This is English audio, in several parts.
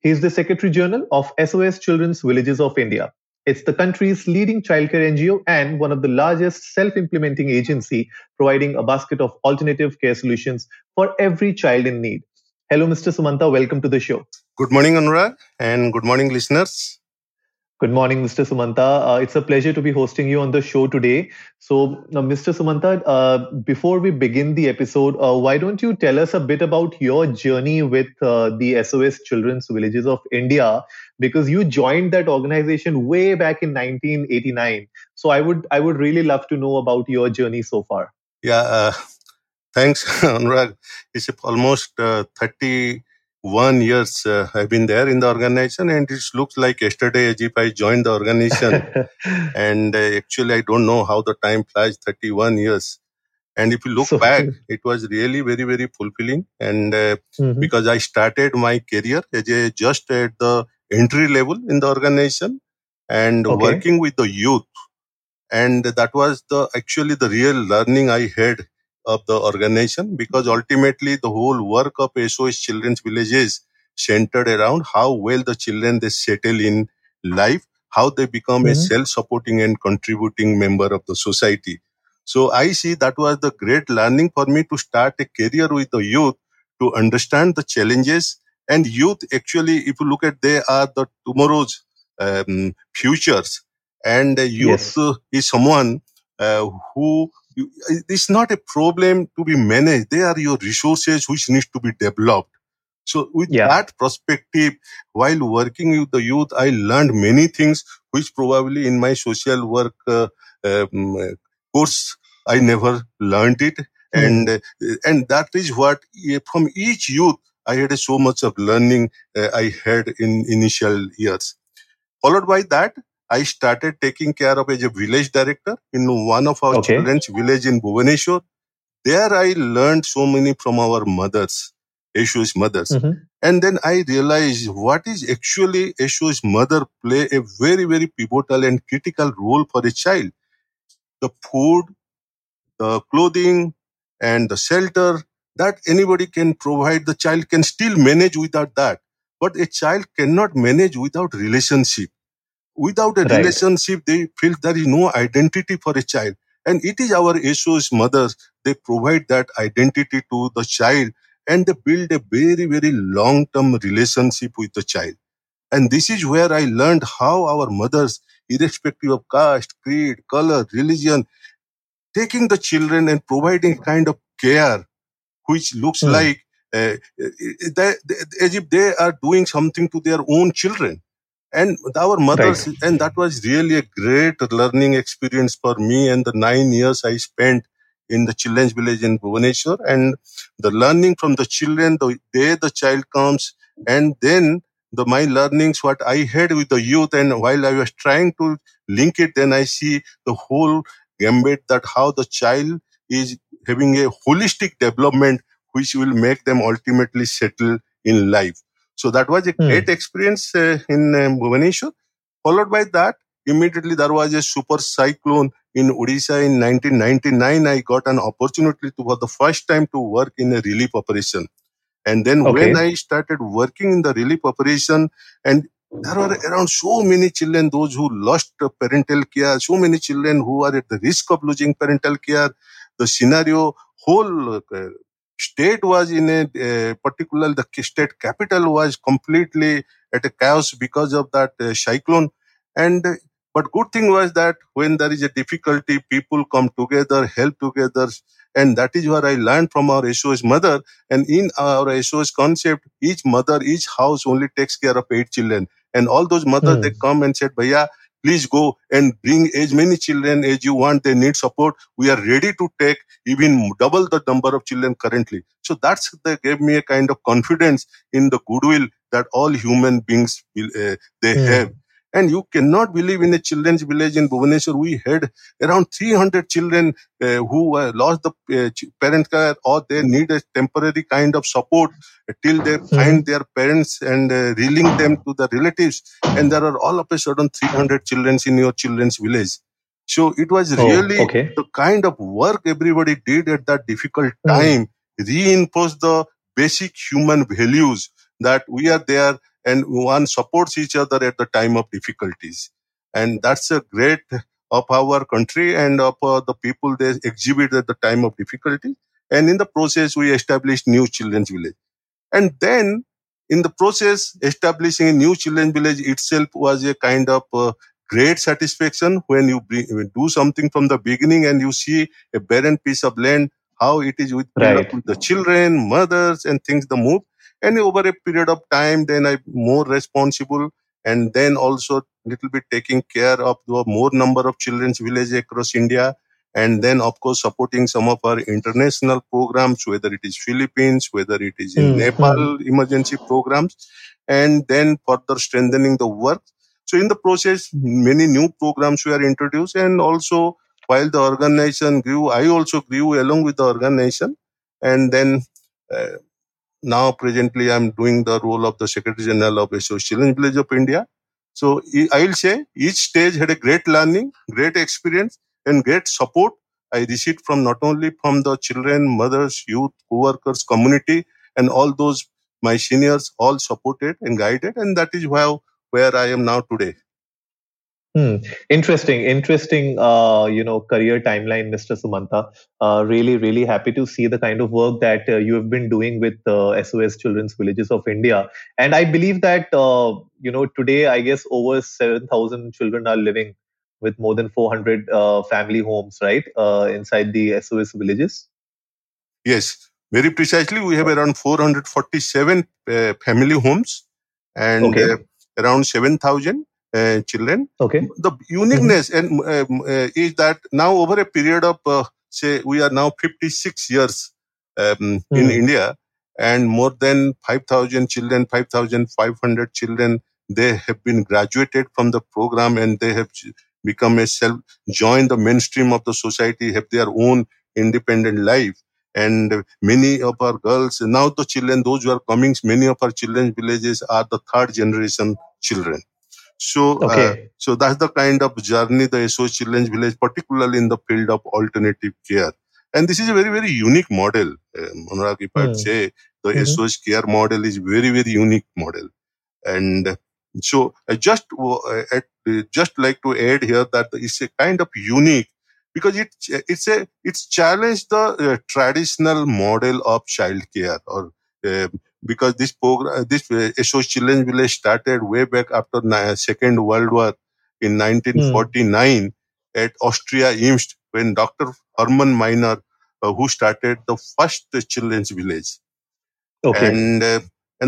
He is the Secretary General of SOS Children's Villages of India. It's the country's leading childcare NGO and one of the largest self-implementing agency providing a basket of alternative care solutions for every child in need. Hello, Mr. Sumanta. Welcome to the show. Good morning, Anurag, and good morning, listeners. Good morning, Mr. Sumanta. It's a pleasure to be hosting you on the show today. So, Mr. Sumanta, before we begin the episode, why don't you tell us a bit about your journey with the SOS Children's Villages of India? Because you joined that organization way back in 1989. So, I would really love to know about your journey so far. Yeah, thanks, Anurag. It's almost 31 years I've been there in the organization, and it looks like yesterday as if I joined the organization. And actually, I don't know how the time flies, 31 years. And if you look back, it was really very, very fulfilling. And because I started my career as just at the entry level in the organization and working with the youth. And that was the real learning I had of the organization, because ultimately the whole work of SOS Children's Villages centered around how well the children they settle in life, how they become a self-supporting and contributing member of the society. So I see that was the great learning for me to start a career with the youth, to understand the challenges. And youth actually, if you look at, they are the tomorrow's futures. And youth is someone who it's not a problem to be managed. They are your resources which needs to be developed. So with that perspective, while working with the youth, I learned many things which probably in my social work course, I never learned it. And that is what from each youth, I had so much of learning I had in initial years. Followed by that, I started taking care of as a village director in one of our children's village in Bhubaneswar. There I learned so many from our mothers, SOS mothers. And then I realized what is actually SOS mother play a very, very pivotal and critical role for a child. The food, the clothing and the shelter that anybody can provide, the child can still manage without that. But a child cannot manage without relationship. Without a relationship, they feel there is no identity for a child. And it is our SOS mothers, they provide that identity to the child and they build a very, very long-term relationship with the child. And this is where I learned how our mothers, irrespective of caste, creed, color, religion, taking the children and providing kind of care, which looks like as if they are doing something to their own children. And our mothers, and that was really a great learning experience for me. And the 9 years I spent in the children's village in Bhubaneswar, and the learning from the children, the day the child comes, and then my learnings, what I had with the youth. And while I was trying to link it, then I see the whole gambit that how the child is having a holistic development, which will make them ultimately settle in life. So that was a great experience in Bhubaneswar. Followed by that, immediately there was a super cyclone in Odisha in 1999. I got an opportunity for the first time to work in a relief operation. And then when I started working in the relief operation, and there were around so many children, those who lost parental care, so many children who are at the risk of losing parental care, the scenario, whole state was in a particular, the state capital was completely at a chaos because of that cyclone. And but good thing was that when there is a difficulty, people come together, help together. And that is what I learned from our SOS mother. And in our SOS concept, each mother, each house only takes care of 8 children. And all those mothers, they come and said, "Bhaiya, please go and bring as many children as you want. They need support. We are ready to take even double the number of children currently." So that gave me a kind of confidence in the goodwill that all human beings will, they have. And you cannot believe, in a children's village in Bhubaneswar, we had around 300 children who lost the parent care, or they need a temporary kind of support till they find their parents and relink them to the relatives. And there are all of a sudden 300 children in your children's village. So it was really the kind of work everybody did at that difficult time, reinforced the basic human values that we are there and one supports each other at the time of difficulties. And that's a great of our country and of the people they exhibit at the time of difficulty. And in the process, we established new children's village. And then in the process, establishing a new children's village itself was a kind of great satisfaction when you do something from the beginning and you see a barren piece of land, how it is with the children, mothers and things the move. And over a period of time, then I'm more responsible and then also little bit taking care of the more number of children's village across India. And then, of course, supporting some of our international programs, whether it is Philippines, whether it is in Nepal, emergency programs, and then further strengthening the work. So in the process, many new programs were introduced. And also, while the organization grew, I also grew along with the organization. And then... now, presently, I'm doing the role of the Secretary General of SOS Children's Villages of India. So, I'll say each stage had a great learning, great experience, and great support I received from not only from the children, mothers, youth, co-workers, community, and all those my seniors all supported and guided. And that is where I am now today. Interesting, career timeline, Mr. Sumanta. Really, really happy to see the kind of work that you have been doing with SOS Children's Villages of India. And I believe that, today, I guess over 7,000 children are living with more than 400 family homes, right, inside the SOS villages. Yes, very precisely. We have around 447 family homes and around 7,000. Children. The uniqueness is that now over a period of, say, we are now 56 years in India, and more than 5,000 children, 5,500 children, they have been graduated from the program and they have become joined the mainstream of the society, have their own independent life. And many of our girls, now the children, those who are coming, many of our children's villages are the third generation children. So, so that's the kind of journey the SOS Children's Village, particularly in the field of alternative care. And this is a very, very unique model. Anurag, if I would say, the SOS care model is very, very unique model. And so I just like to add here that it's a kind of unique because it's challenged the traditional model of child care or because this program, this SOS Children's Village started way back after Second World War in 1949 at Austria-Imst when Dr. Hermann Meiner, who started the first children's village. And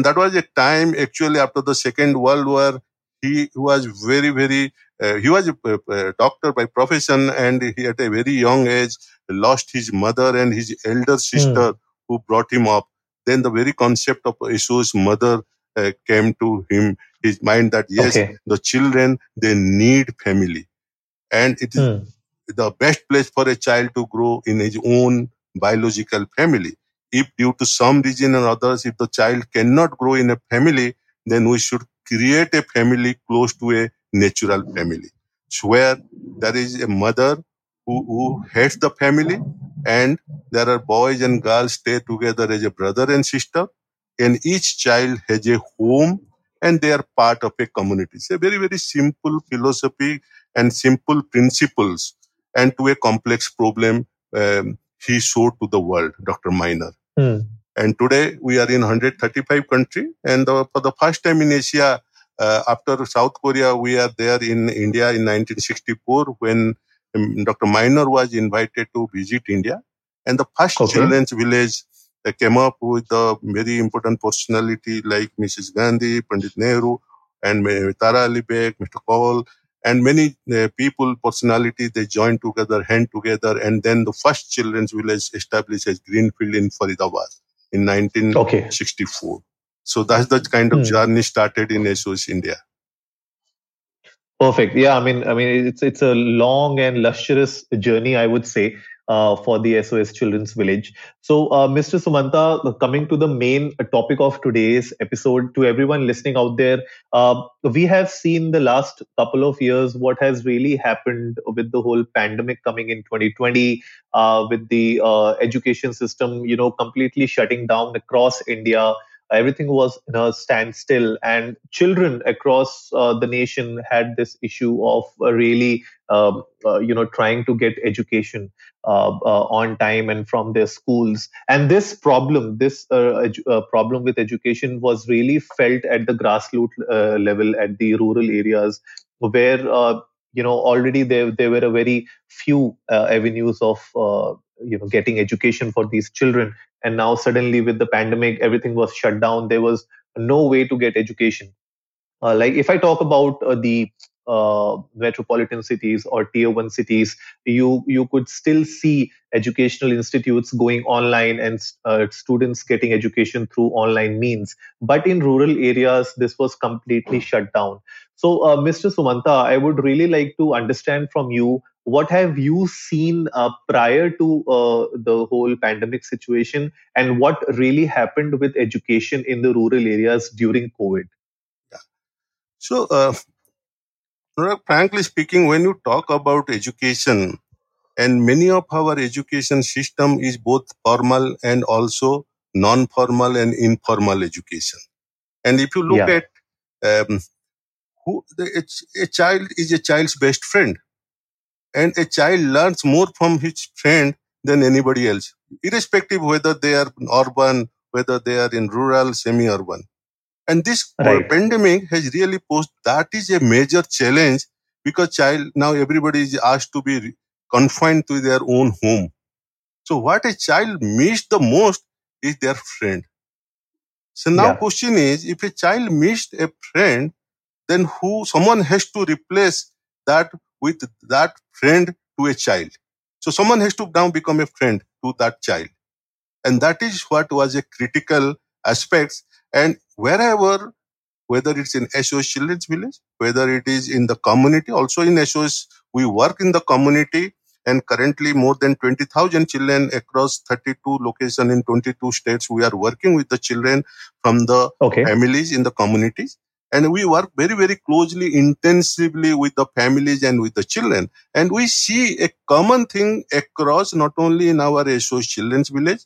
that was a time actually after the Second World War, he was very, very, he was a doctor by profession and he at a very young age lost his mother and his elder sister who brought him up. Then the very concept of SOS mother came to him, his mind that yes, the children, they need family. And it is the best place for a child to grow in his own biological family. If due to some reason or others, if the child cannot grow in a family, then we should create a family close to a natural family. So where there is a mother who hates the family, and there are boys and girls stay together as a brother and sister, and each child has a home and they are part of a community. It's a very, very simple philosophy and simple principles and to a complex problem he showed to the world, Dr. Meiner. And today we are in 135 countries and for the first time in Asia, after South Korea, we are there in India in 1964 when Dr. Meiner was invited to visit India and the first children's village came up with a very important personality like Mrs. Gandhi, Pandit Nehru and Tara Ali Beg, Mr. Kaul and many people, personality, they joined together, hand together and then the first children's village established as Greenfield in Faridabad in 1964. So that's the kind of journey started in SOS India. Perfect. Yeah, I mean, it's a long and lustrous journey, I would say, for the SOS Children's Village. So, Mr. Sumanta, coming to the main topic of today's episode, to everyone listening out there, we have seen the last couple of years what has really happened with the whole pandemic coming in 2020, with the education system, completely shutting down across India. Everything was in a standstill, and children across the nation had this issue of really, trying to get education on time and from their schools. And this problem with education was really felt at the grassroots level, at the rural areas, where already there were a very few avenues of getting education for these children. And now suddenly with the pandemic, everything was shut down. There was no way to get education. Like if I talk about the metropolitan cities or tier 1 cities, you could still see educational institutes going online and students getting education through online means. But in rural areas, this was completely shut down. So, Mr. Sumanta, I would really like to understand from you, what have you seen prior to the whole pandemic situation, and what really happened with education in the rural areas during COVID? Yeah. So, frankly speaking, when you talk about education, and many of our education system is both formal and also non-formal and informal education. And if you look at a child is a child's best friend. And a child learns more from his friend than anybody else, irrespective whether they are urban, whether they are in rural, semi-urban. And this pandemic has really posed that is a major challenge, because now everybody is asked to be confined to their own home. So what a child missed the most is their friend. So now question is, if a child missed a friend, then someone has to replace that with that friend to a child. So someone has to now become a friend to that child. And that is what was a critical aspect. And whether it's in SOS Children's Village, whether it is in the community, also in SOS, we work in the community, and currently more than 20,000 children across 32 locations in 22 states. We are working with the children from the families in the communities. And we work very, very closely, intensively with the families and with the children. And we see a common thing across, not only in our SOS Children's Village,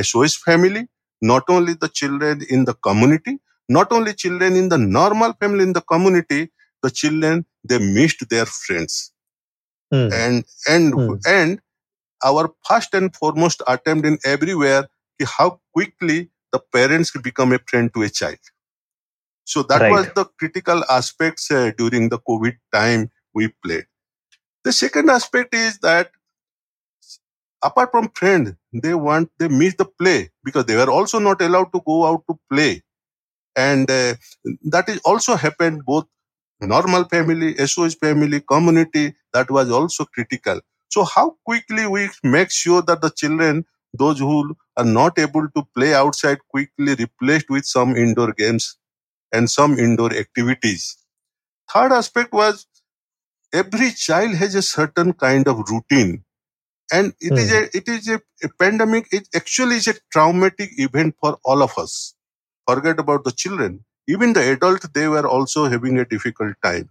SOS family, not only the children in the community, not only children in the normal family in the community, the children, they missed their friends. And our first and foremost attempt in everywhere is how quickly the parents become a friend to a child. So that was the critical aspects during the COVID time we played. The second aspect is that apart from friends, they miss the play, because they were also not allowed to go out to play. And that is also happened both normal family, SOS family, community. That was also critical. So how quickly we make sure that the children, those who are not able to play outside, quickly replaced with some indoor games and some indoor activities. Third aspect was, every child has a certain kind of routine. And it is a pandemic. It actually is a traumatic event for all of us. Forget about the children. Even the adults, they were also having a difficult time.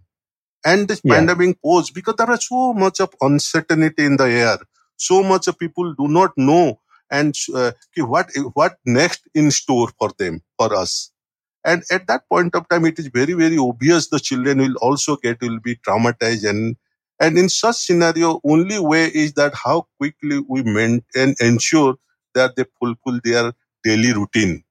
And this pandemic posed, because there was so much of uncertainty in the air. So much of people do not know and what next in store for them, for us. And at that point of time, it is very, very obvious the children will be traumatized. And in such scenario, only way is that how quickly we maintain, ensure that they fulfill their daily routine.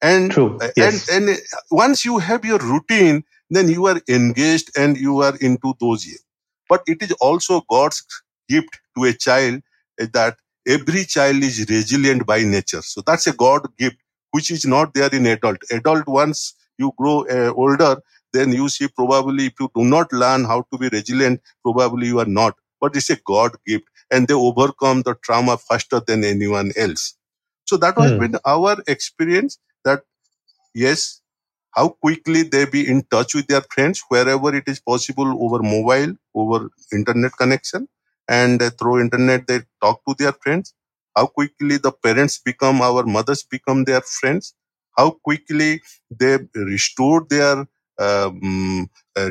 And, and once you have your routine, then you are engaged and you are into those years. But it is also God's gift to a child that every child is resilient by nature. So that's a God gift, which is not there in adult. Adult, once you grow older, then you see probably if you do not learn how to be resilient, probably you are not. But it's a God gift, and they overcome the trauma faster than anyone else. So that was been our experience that, yes, how quickly they be in touch with their friends wherever it is possible over mobile, over internet connection, and through internet they talk to their friends, how quickly the parents become, our mothers become their friends, how quickly they restore their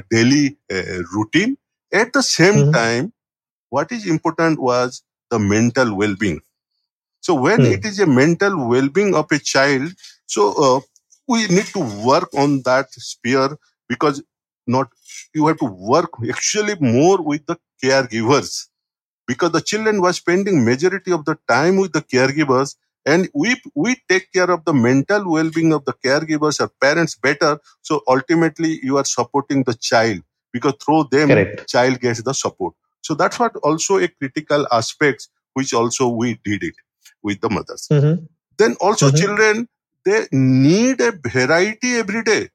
daily routine. At the same time, what is important was the mental well-being. So when it is a mental well-being of a child, so we need to work on that sphere, because not you have to work actually more with the caregivers, because the children were spending majority of the time with the caregivers, and we take care of the mental well-being of the caregivers or parents better. So ultimately, you are supporting the child, because through them, child gets the support. So that's what also a critical aspect, which also we did it with the mothers. Then also children, they need a variety every day.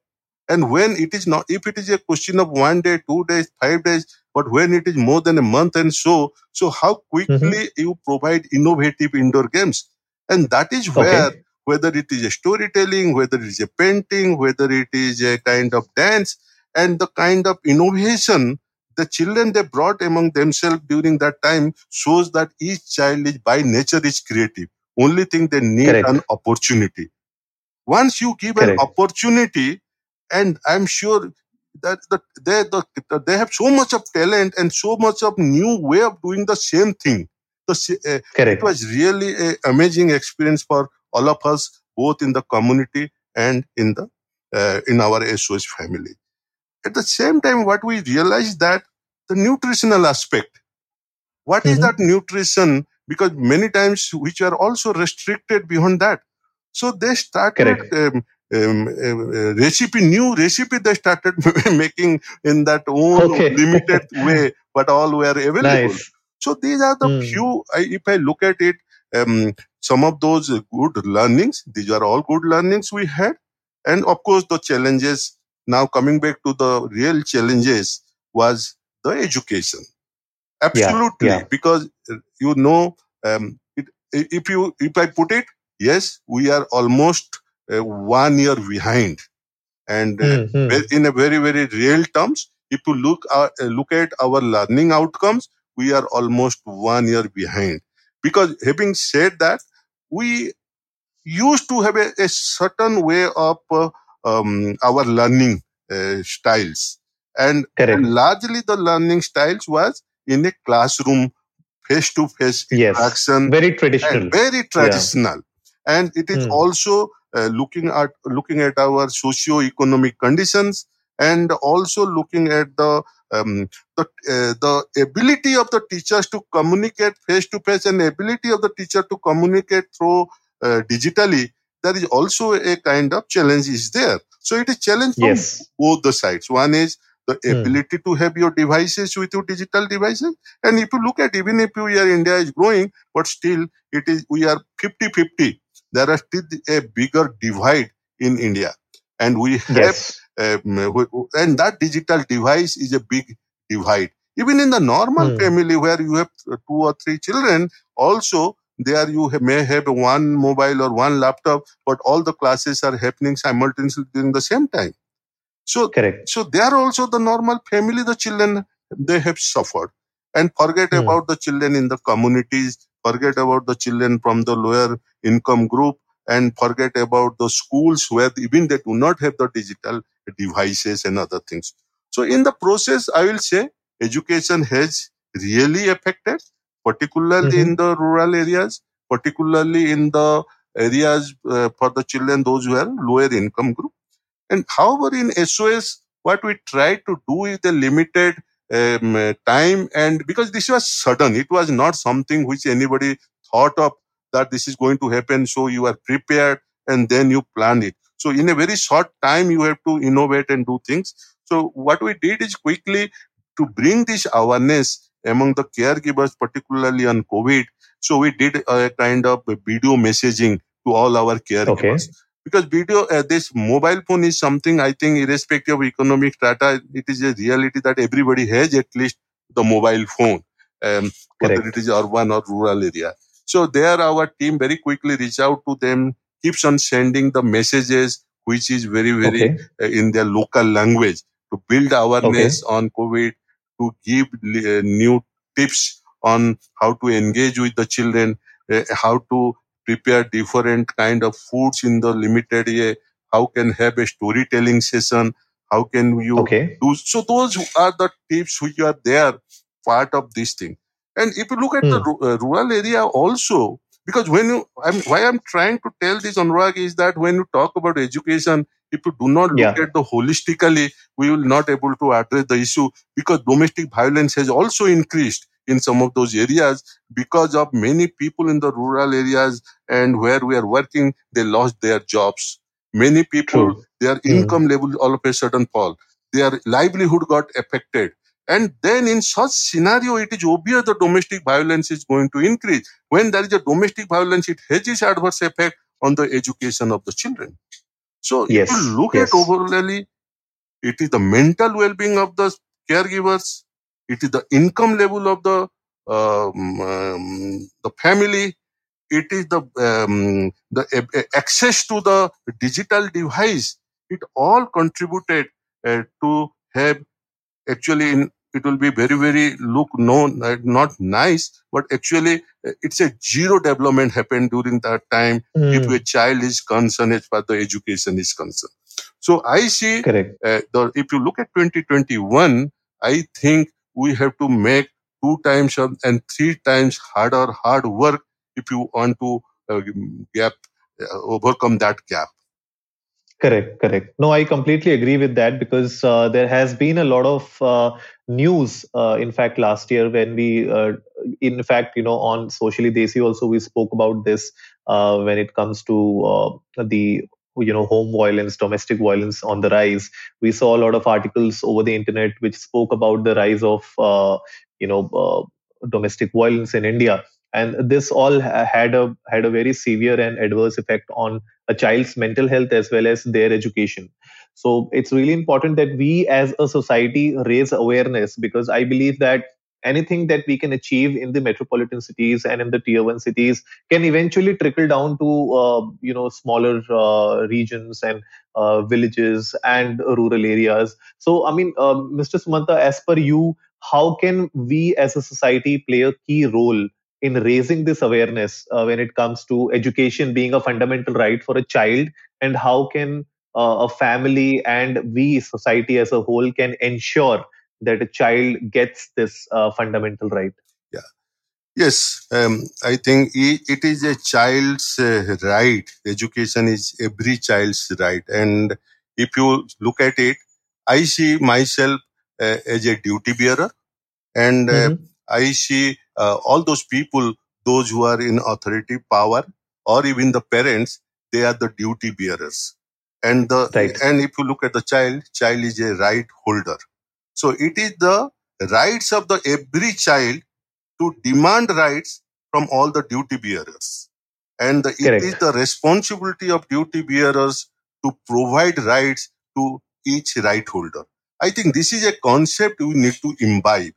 And when it is not, if it is a question of 1 day, 2 days, 5 days, but when it is more than a month and so how quickly you provide innovative indoor games. And that is where, whether it is a storytelling, whether it is a painting, whether it is a kind of dance, and the kind of innovation the children they brought among themselves during that time shows that each child is by nature is creative. Only thing they need an opportunity. Once you give an opportunity, and I'm sure that they have so much of talent and so much of new way of doing the same thing. It was really an amazing experience for all of us, both in the community and in our SOS family. At the same time, what we realized that the nutritional aspect, what is that nutrition? Because many times, which are also restricted beyond that. So they started new recipe they started making in that own limited way, but all were available. So these are the few, if I look at it, some of those good learnings, these are all good learnings we had. And of course, the challenges. Now, coming back to the real challenges was the education. Absolutely, because you know, if I put it, yes, we are almost 1 year behind, and in a very, very real terms, if you look at our learning outcomes, we are almost 1 year behind. Because having said that, we used to have a certain way of our learning styles. And largely the learning styles was in a classroom, face-to-face interaction. Very traditional. And very traditional. Yeah. And it is also looking at our socio-economic conditions, and also looking at the ability of the teachers to communicate face-to-face and ability of the teacher to communicate through digitally. There is also a kind of challenge is there. So it is challenge from both the sides. One is the ability to have your devices with your digital devices. And if you look at, even if India is growing, but still we are 50-50. There are still a bigger divide in India. And we have, and that digital device is a big divide. Even in the normal family where you have 2 or 3 children, also there you may have one mobile or one laptop, but all the classes are happening simultaneously during the same time. So, so there also the normal family, the children, they have suffered. And forget about the children in the communities, forget about the children from the lower income group, and forget about the schools where even they do not have the digital devices and other things. So in the process, I will say education has really affected, particularly in the rural areas, particularly in the areas for the children, those who are lower income group. And however, in SOS, what we tried to do is the limited time, and because this was sudden, it was not something which anybody thought of that this is going to happen, so you are prepared and then you plan it. So in a very short time, you have to innovate and do things. So what we did is quickly to bring this awareness among the caregivers, particularly on COVID. So we did a kind of video messaging to all our caregivers. Because video, this mobile phone is something, I think, irrespective of economic strata, it is a reality that everybody has at least the mobile phone, whether it is urban or rural area. So there our team very quickly reached out to them, keeps on sending the messages, which is very in their local language, to build awareness on COVID, to give new tips on how to engage with the children, how to prepare different kind of foods in the limited way, how can have a storytelling session, how can you do. So those are the tips which are there, part of this thing. And if you look at the rural area also, because when you, why I'm trying to tell this, Anurag, is that when you talk about education, if you do not look at the holistically, we will not able to address the issue, because domestic violence has also increased in some of those areas because of many people in the rural areas, and where we are working, they lost their jobs. Many people, their income level all of a sudden fall. Their livelihood got affected. And then in such scenario, it is obvious the domestic violence is going to increase. When there is a domestic violence, it has its adverse effect on the education of the children. So if you look at overallly, it is the mental well-being of the caregivers. It is the income level of the family. It is the access to the digital device. It all contributed to have. Actually, it will be not nice, but actually it's a zero development happened during that time if a child is concerned as far as the education is concerned. So I see, if you look at 2021, I think we have to make 2 times and 3 times harder hard work if you want to overcome that gap. Correct. No, I completely agree with that, because there has been a lot of news. In fact, last year when we, on Socially Desi also, we spoke about this when it comes to home violence, domestic violence on the rise. We saw a lot of articles over the internet which spoke about the rise of, domestic violence in India. And this all had a very severe and adverse effect on a child's mental health as well as their education. So it's really important that we as a society raise awareness, because I believe that anything that we can achieve in the metropolitan cities and in the tier 1 cities can eventually trickle down to smaller regions and villages and rural areas. So, Mr. Sumanta, as per you, how can we as a society play a key role in raising this awareness when it comes to education being a fundamental right for a child, and how can a family and we society as a whole can ensure that a child gets this fundamental right? Yeah. Yes, I think it is a child's right. Education is every child's right. And if you look at it, I see myself as a duty bearer, and I see all those people, those who are in authority, power, or even the parents, they are the duty bearers. And and if you look at the child is a right holder. So it is the rights of the every child to demand rights from all the duty bearers. And it is the responsibility of duty bearers to provide rights to each right holder. I think this is a concept we need to imbibe.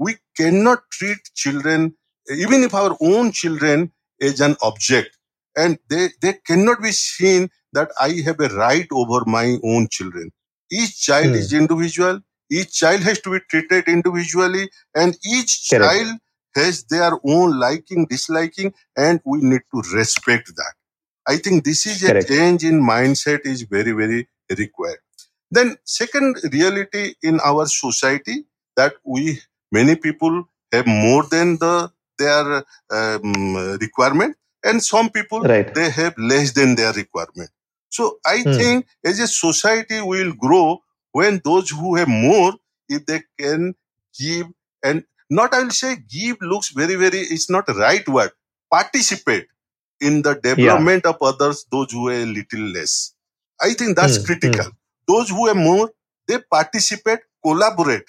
We cannot treat children, even if our own children, as an object. And they cannot be seen that I have a right over my own children. Each child is individual. Each child has to be treated individually. And each child has their own liking, disliking, and we need to respect that. I think this is a change in mindset is very, very required. Then second reality in our society that many people have more than their requirement, and some people, they have less than their requirement. So I think as a society we will grow when those who have more, if they can give, and not, I will say give looks very, very, it's not the right word, participate in the development of others, those who are a little less. I think that's critical. Those who have more, they participate, collaborate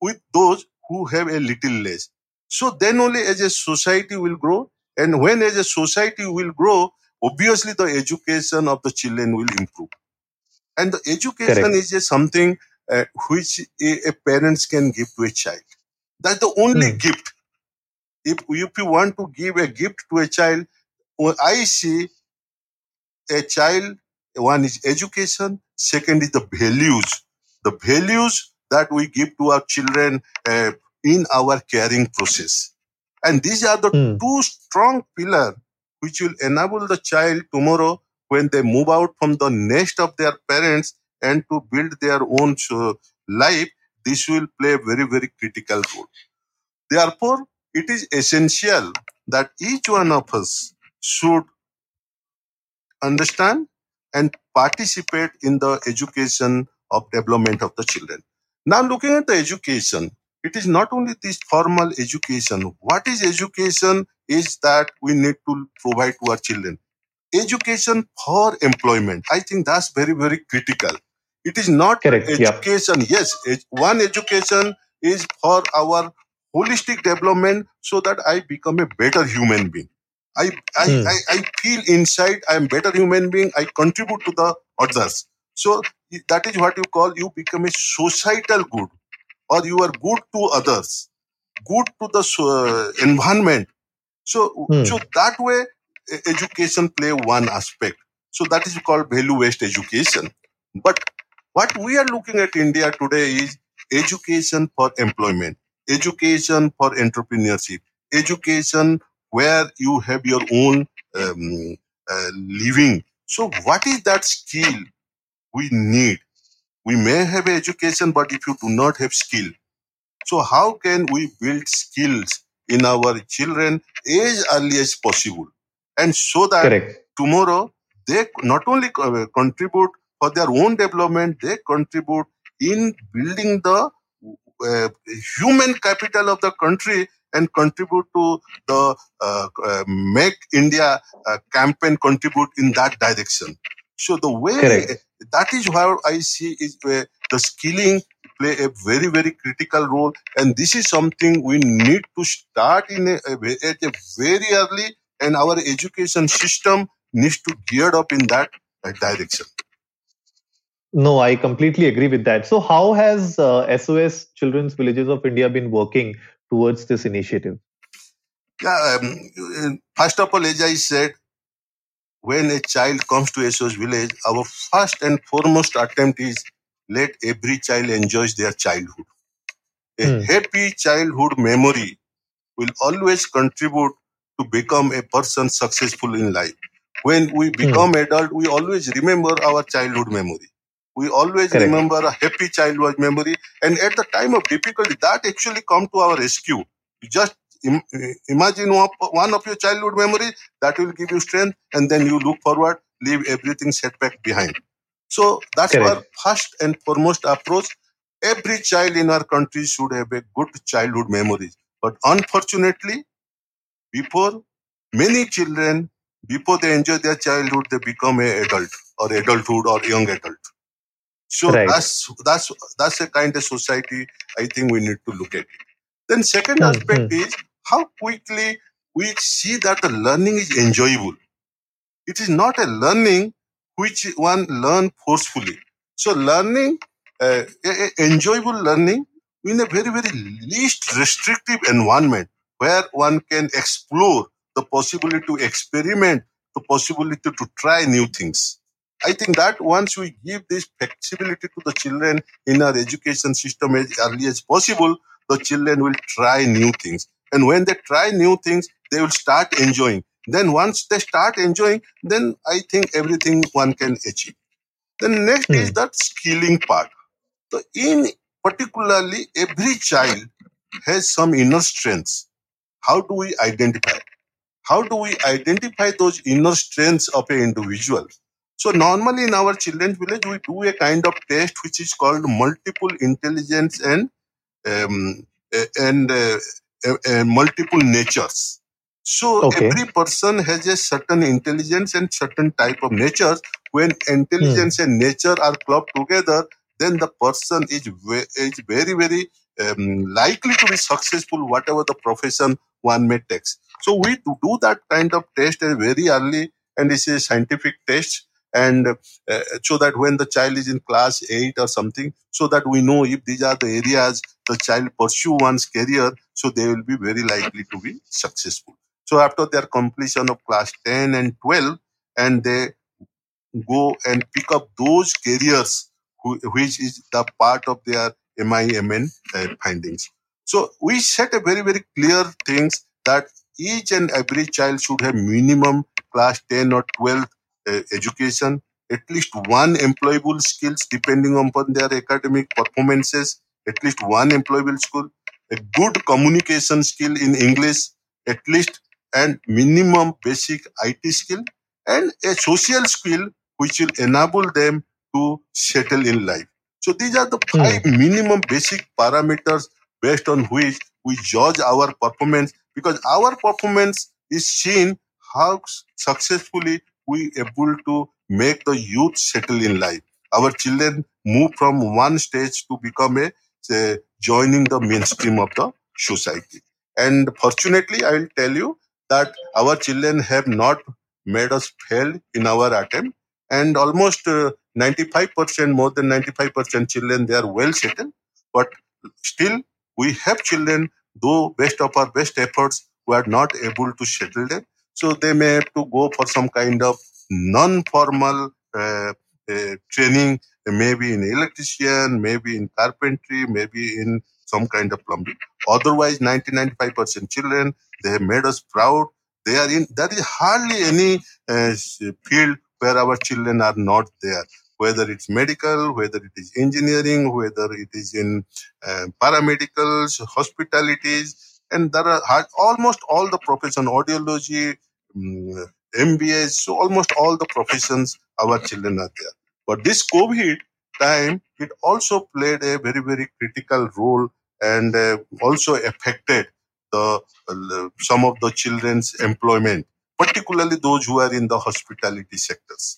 with those who have a little less. So then only as a society will grow. And when as a society will grow, obviously the education of the children will improve. And the education is just something which a parents can give to a child. That's the only gift. If you want to give a gift to a child, I see a child One is education. Second is the values. The values that we give to our children in our caring process. And these are the two strong pillars which will enable the child tomorrow when they move out from the nest of their parents and to build their own life. This will play a very, very critical role. Therefore, it is essential that each one of us should understand and participate in the education of development of the children. Now, looking at the education, it is not only this formal education. What is education is that we need to provide to our children. Education for employment. I think that's very, very critical. It is not education. Yep. Yes, one education is for our holistic development so that I become a better human being. I feel inside I am better human being. I contribute to the others. So that is what you call you become a societal good, or you are good to others, good to the environment. So that way education play one aspect. So that is called value-based education. But what we are looking at India today is education for employment, education for entrepreneurship, education where you have your own living. So what is that skill we need? We may have education, but if you do not have skill. So how can we build skills in our children as early as possible? And so that tomorrow they not only contribute for their own development, they contribute in building the human capital of the country and contribute to the Make India campaign contribute in that direction. So the way that is how I see is where the skilling play a very, very critical role. And this is something we need to start in at a very early, and our education system needs to gear up in that direction. No, I completely agree with that. So how has SOS Children's Villages of India been working towards this initiative? Yeah, first of all, as I said, when a child comes to SOS Village, our first and foremost attempt is let every child enjoy their childhood. A happy childhood memory will always contribute to become a person successful in life. When we become adult, we always remember our childhood memory. We always remember a happy childhood memory. And at the time of difficulty, that actually come to our rescue. You just imagine one of your childhood memories, that will give you strength. And then you look forward, leave everything setback behind. So that's our first and foremost approach. Every child in our country should have a good childhood memory. But unfortunately, before many children, before they enjoy their childhood, they become an adult or adulthood or young adult. So that's a kind of society I think we need to look at. Then second aspect is how quickly we see that the learning is enjoyable. It is not a learning which one learn forcefully. So learning, enjoyable learning in a very, very least restrictive environment where one can explore the possibility to experiment, the possibility to try new things. I think that once we give this flexibility to the children in our education system as early as possible, the children will try new things. And when they try new things, they will start enjoying. Then once they start enjoying, then I think everything one can achieve. Then next is that skilling part. So in particularly, every child has some inner strengths. How do we identify? How do we identify those inner strengths of an individual? So normally in our children's village, we do a kind of test which is called multiple intelligence and multiple natures. So every person has a certain intelligence and certain type of natures. When intelligence and nature are clubbed together, then the person is very, very likely to be successful, whatever the profession one may take. So we do that kind of test very early, and it's a scientific test. And so that when the child is in class 8 or something, so that we know if these are the areas the child pursue one's career, so they will be very likely to be successful. So after their completion of class 10 and 12, and they go and pick up those carriers which is the part of their MIMN findings. So we set a very, very clear things that each and every child should have minimum class 10 or 12 education, at least one employable skills depending upon their academic performances, at least one employable skill, a good communication skill in English, at least, and minimum basic IT skill, and a social skill which will enable them to settle in life. So these are the five minimum basic parameters based on which we judge our performance, because our performance is seen how successfully we are able to make the youth settle in life. Our children move from one stage to become joining the mainstream of the society. And fortunately, I will tell you that our children have not made us fail in our attempt. And almost 95%, more than 95% children, they are well settled. But still, we have children, though best of our best efforts, who are not able to settle them. So they may have to go for some kind of non-formal training, maybe in electrician, maybe in carpentry, maybe in some kind of plumbing. Otherwise, 90-95% children, they have made us proud. They are in. There is hardly any field where our children are not there, whether it's medical, whether it is engineering, whether it is in paramedicals, hospitalities, and there are almost all the professions, audiology, MBAs, so almost all the professions our children are there. But this COVID time, it also played a very, very critical role and also affected the some of the children's employment, particularly those who are in the hospitality sectors.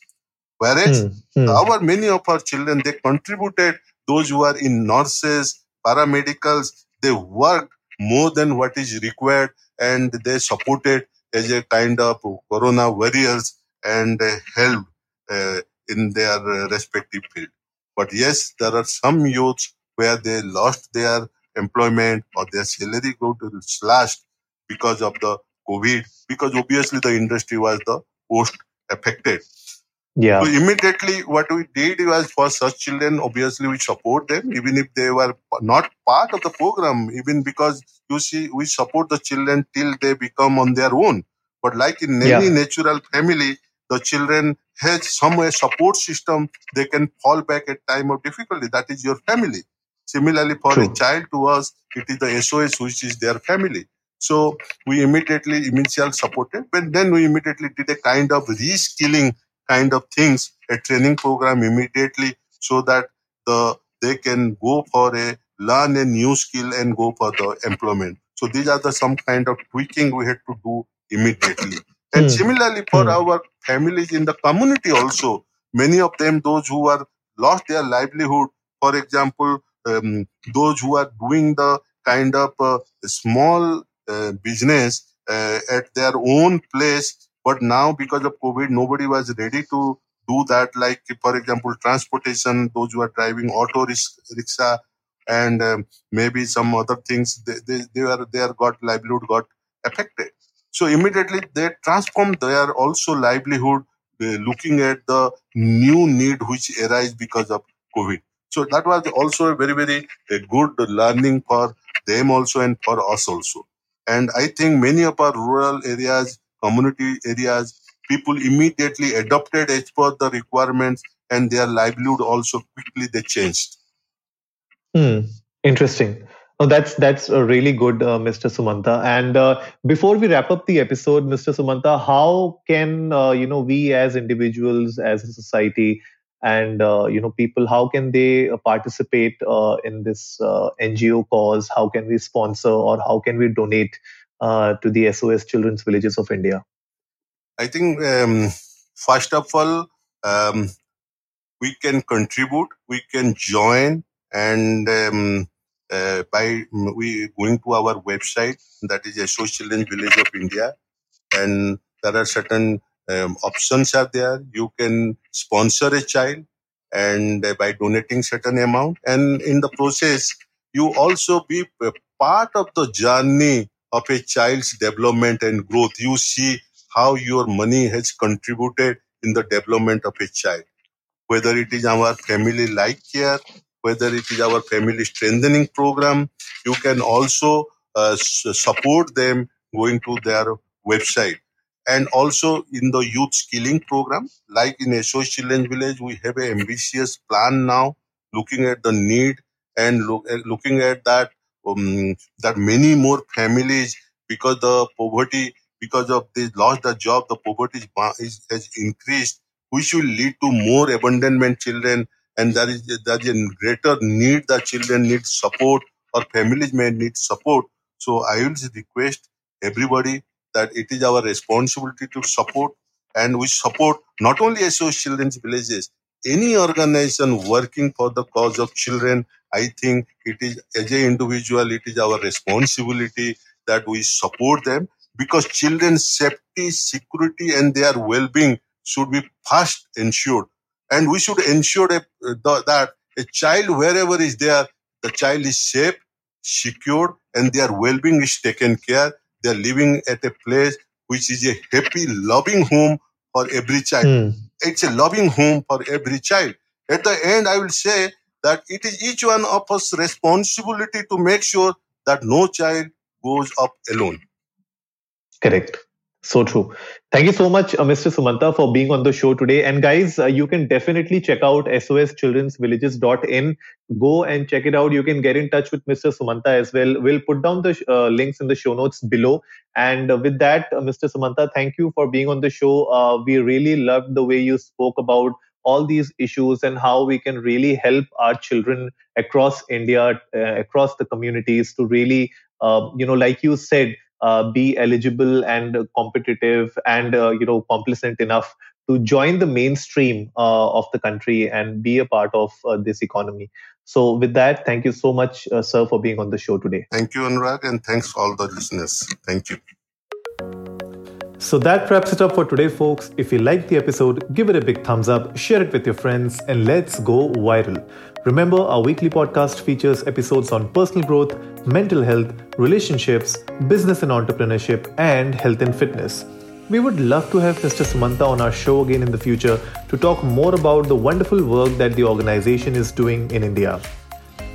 Whereas our many of our children, they contributed, those who are in nurses, paramedicals, they worked more than what is required and they supported as a kind of corona warriors and helped in their respective field. But yes, there are some youths where they lost their employment or their salary got slashed because of the COVID, because obviously the industry was the most affected. Yeah. So immediately what we did was for such children, obviously we support them, even if they were not part of the program, even because you see, we support the children till they become on their own. But like in any natural family, the children have somewhere support system, they can fall back at time of difficulty. That is your family. Similarly, for a child to us, it is the SOS which is their family. So we initially supported, but then we immediately did a kind of reskilling kind of things, a training program immediately so that they can go for learn a new skill and go for the employment. So these are some kind of tweaking we had to do immediately. And similarly for our families in the community also, many of them, those who are lost their livelihood, for example, those who are doing the kind of small business at their own place. But now because of COVID, nobody was ready to do that. Like, for example, transportation, those who are driving auto rickshaw and maybe some other things, their livelihood got affected. So immediately they transformed their also livelihood looking at the new need which arise because of COVID. So that was also a very, very good learning for them also and for us also. And I think many of our rural areas, community areas, people immediately adopted as per the requirements and their livelihood also quickly they changed. Interesting. Oh, that's a really good, Mr. Sumanta. And before we wrap up the episode, Mr. Sumanta, how can we as individuals, as a society, and people, how can they participate in this NGO cause? How can we sponsor or how can we donate to the SOS Children's Villages of India? I think first of all, we can contribute, we can join, and by we going to our website, that is SOS Children's Village of India, and there are certain options are there. You can sponsor a child and by donating certain amount, and in the process you also be part of the journey of a child's development and growth. You see how your money has contributed in the development of a child. Whether it is our family life care, whether it is our family strengthening program, you can also support them going to their website. And also in the youth skilling program, like in SOS Children's Village, we have an ambitious plan now, looking at the need and looking at that many more families, because the poverty, because of this lost the job, the poverty has increased, which will lead to more abandonment children, and there is a greater need that children need support or families may need support. So I will request everybody that it is our responsibility to support, and we support not only SOS Children's Villages, any organization working for the cause of children. I think it is, as an individual, it is our responsibility that we support them, because children's safety, security and their well-being should be first ensured. And we should ensure that a child, wherever is there, the child is safe, secure, and their well-being is taken care. They are living at a place which is a happy, loving home for every child. It's a loving home for every child. At the end, I will say that it is each one of us responsibility to make sure that no child goes up alone. Correct. So true. Thank you so much, Mr. Sumanta, for being on the show today. And guys, you can definitely check out soschildrensvillages.in. Go and check it out. You can get in touch with Mr. Sumanta as well. We'll put down the links in the show notes below. And with that, Mr. Sumanta, thank you for being on the show. We really loved the way you spoke about all these issues and how we can really help our children across India, across the communities to really, like you said, be eligible and competitive and, complacent enough to join the mainstream of the country and be a part of this economy. So with that, thank you so much, sir, for being on the show today. Thank you, Anurag, and thanks all the listeners. Thank you. So that wraps it up for today, folks. If you liked the episode, give it a big thumbs up, share it with your friends, and let's go viral. Remember, our weekly podcast features episodes on personal growth, mental health, relationships, business and entrepreneurship, and health and fitness. We would love to have Mr. Sumanta on our show again in the future to talk more about the wonderful work that the organization is doing in India.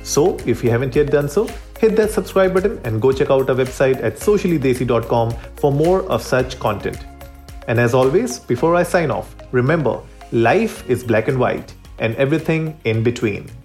So, if you haven't yet done so, hit that subscribe button and go check out our website at sociallydesi.com for more of such content. And as always, before I sign off, remember, life is black and white and everything in between.